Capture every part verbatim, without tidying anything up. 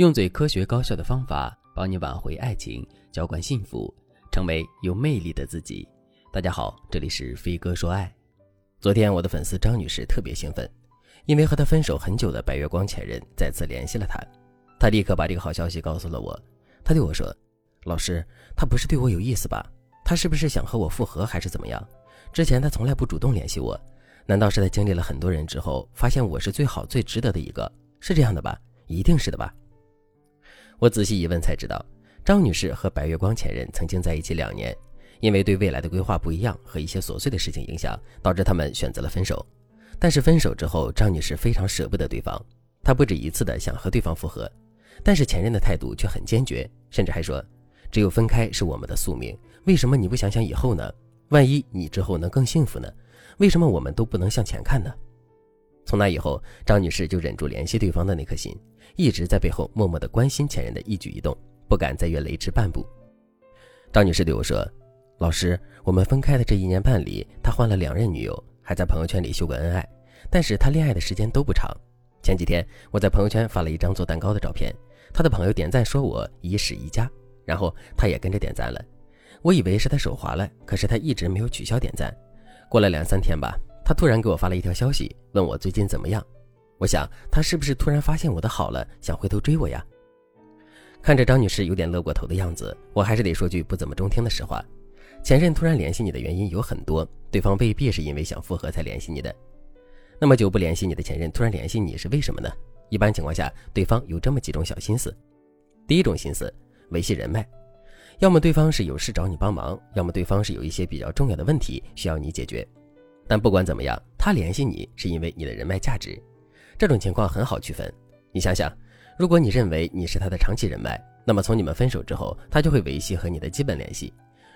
用最科学高效的方法帮你挽回爱情，浇灌幸福，成为有魅力的自己。大家好，这里是飞哥说爱。昨天我的粉丝张女士特别兴奋，因为和她分手很久的白月光前任再次联系了她，她立刻把这个好消息告诉了我。她对我说，老师，他不是对我有意思吧？他是不是想和我复合还是怎么样？之前他从来不主动联系我，难道是在经历了很多人之后发现我是最好最值得的一个？是这样的吧？一定是的吧？我仔细一问才知道，张女士和白月光前任曾经在一起两年，因为对未来的规划不一样和一些琐碎的事情影响，导致他们选择了分手。但是分手之后，张女士非常舍不得对方，她不止一次的想和对方复合，但是前任的态度却很坚决，甚至还说，只有分开是我们的宿命，为什么你不想想以后呢？万一你之后能更幸福呢？为什么我们都不能向前看呢？从那以后，张女士就忍住联系对方的那颗心，一直在背后默默地关心前任的一举一动，不敢再越雷池半步。张女士对我说，老师，我们分开的这一年半里，她换了两任女友，还在朋友圈里秀过恩爱，但是她恋爱的时间都不长。前几天我在朋友圈发了一张做蛋糕的照片，她的朋友点赞说我宜室宜家，然后她也跟着点赞了。我以为是她手滑了，可是她一直没有取消点赞。过了两三天吧，她突然给我发了一条消息，问我最近怎么样。我想她是不是突然发现我的好了，想回头追我呀？看着张女士有点乐过头的样子，我还是得说句不怎么中听的实话，前任突然联系你的原因有很多，对方未必是因为想复合才联系你的。那么久不联系你的前任突然联系你是为什么呢？一般情况下，对方有这么几种小心思。第一种心思，维系人脉，要么对方是有事找你帮忙，要么对方是有一些比较重要的问题需要你解决。但不管怎么样，他联系你是因为你的人脉价值。这种情况很好区分，你想想，如果你认为你是他的长期人脉，那么从你们分手之后，他就会维系和你的基本联系。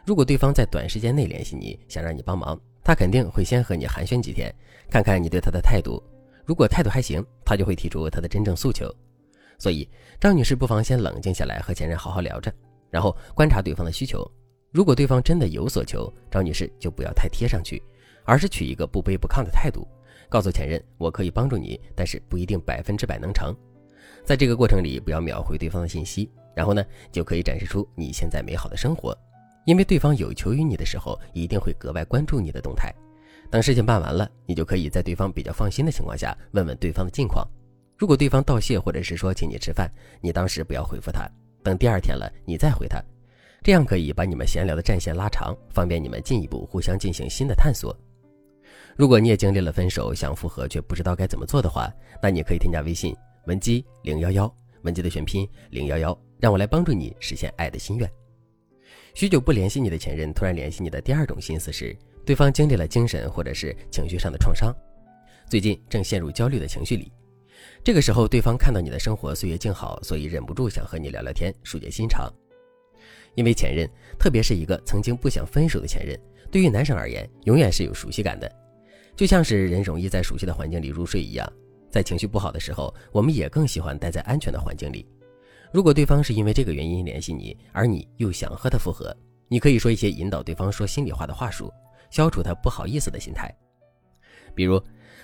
如果对方在短时间内联系你，想让你帮忙，他肯定会先和你寒暄几天，看看你对他的态度。如果态度还行，他就会提出他的真正诉求。所以张女士不妨先冷静下来，和前任好好聊着，然后观察对方的需求。如果对方真的有所求，张女士就不要太贴上去，而是取一个不卑不亢的态度，告诉前任，我可以帮助你，但是不一定百分之百能成。在这个过程里，不要秒回对方的信息，然后呢，就可以展示出你现在美好的生活。因为对方有求于你的时候，一定会格外关注你的动态。等事情办完了，你就可以在对方比较放心的情况下，问问对方的近况。如果对方道谢或者是说请你吃饭，你当时不要回复他，等第二天了你再回他，这样可以把你们闲聊的战线拉长，方便你们进一步互相进行新的探索。如果你也经历了分手，想复合却不知道该怎么做的话，那你可以添加微信文姬零一一，文姬的全拼零一一，让我来帮助你实现爱的心愿。许久不联系你的前任突然联系你的第二种心思是，对方经历了精神或者是情绪上的创伤，最近正陷入焦虑的情绪里。这个时候，对方看到你的生活岁月静好，所以忍不住想和你聊聊天，疏解心肠。因为前任，特别是一个曾经不想分手的前任，对于男生而言永远是有熟悉感的，就像是人容易在熟悉的环境里入睡一样。在情绪不好的时候，我们也更喜欢待在安全的环境里。如果对方是因为这个原因联系你，而你又想和他复合，你可以说一些引导对方说心里话的话术，消除他不好意思的心态。比如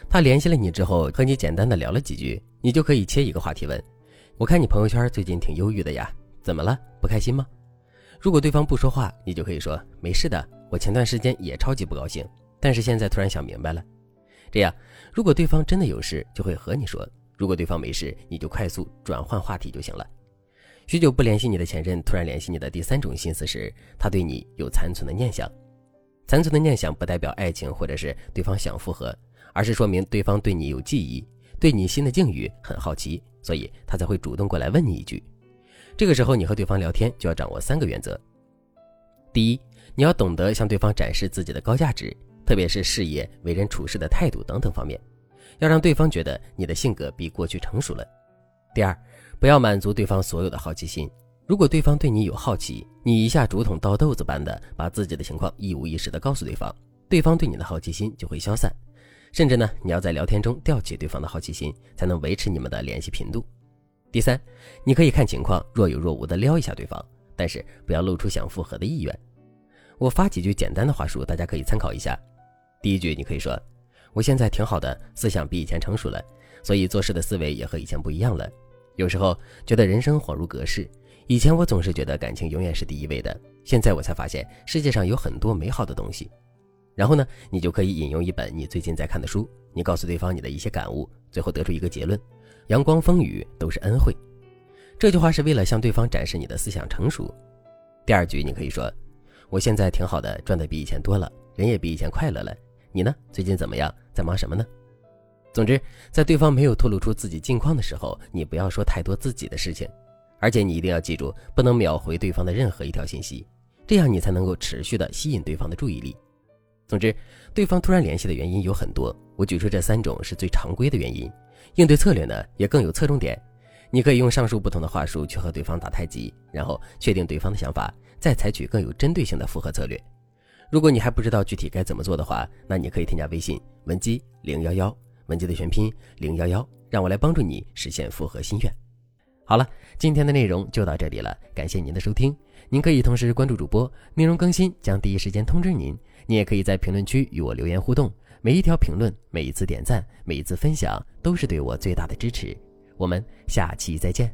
他联系了你之后，和你简单的聊了几句，你就可以切一个话题问，我看你朋友圈最近挺忧郁的呀，怎么了？不开心吗？如果对方不说话，你就可以说，没事的，我前段时间也超级不高兴，但是现在突然想明白了。这样，如果对方真的有事，就会和你说，如果对方没事，你就快速转换话题就行了。许久不联系你的前任突然联系你的第三种心思是，他对你有残存的念想。残存的念想不代表爱情或者是对方想复合，而是说明对方对你有记忆，对你新的境遇很好奇，所以他才会主动过来问你一句。这个时候，你和对方聊天就要掌握三个原则。第一，你要懂得向对方展示自己的高价值，特别是事业、为人处事的态度等等方面，要让对方觉得你的性格比过去成熟了。第二，不要满足对方所有的好奇心。如果对方对你有好奇，你一下竹筒倒豆子般的把自己的情况一五一十的告诉对方，对方对你的好奇心就会消散。甚至呢，你要在聊天中吊起对方的好奇心，才能维持你们的联系频度。第三，你可以看情况若有若无的撩一下对方，但是不要露出想复合的意愿。我发几句简单的话术，大家可以参考一下。第一句，你可以说，我现在挺好的，思想比以前成熟了，所以做事的思维也和以前不一样了。有时候觉得人生恍如隔世，以前我总是觉得感情永远是第一位的，现在我才发现世界上有很多美好的东西。然后呢，你就可以引用一本你最近在看的书，你告诉对方你的一些感悟，最后得出一个结论：阳光风雨都是恩惠。这句话是为了向对方展示你的思想成熟。第二句你可以说：我现在挺好的，赚的比以前多了，人也比以前快乐了，你呢？最近怎么样？在忙什么呢？总之，在对方没有透露出自己近况的时候，你不要说太多自己的事情，而且你一定要记住，不能秒回对方的任何一条信息，这样你才能够持续的吸引对方的注意力。总之，对方突然联系的原因有很多，我举出这三种是最常规的原因，应对策略呢也更有侧重点。你可以用上述不同的话术去和对方打太极，然后确定对方的想法，再采取更有针对性的复合策略。如果你还不知道具体该怎么做的话，那你可以添加微信文姬零一一，文姬的全拼零一一，让我来帮助你实现复合心愿。好了，今天的内容就到这里了，感谢您的收听。您可以同时关注主播，内容更新将第一时间通知您。你也可以在评论区与我留言互动，每一条评论、每一次点赞、每一次分享都是对我最大的支持。我们下期再见。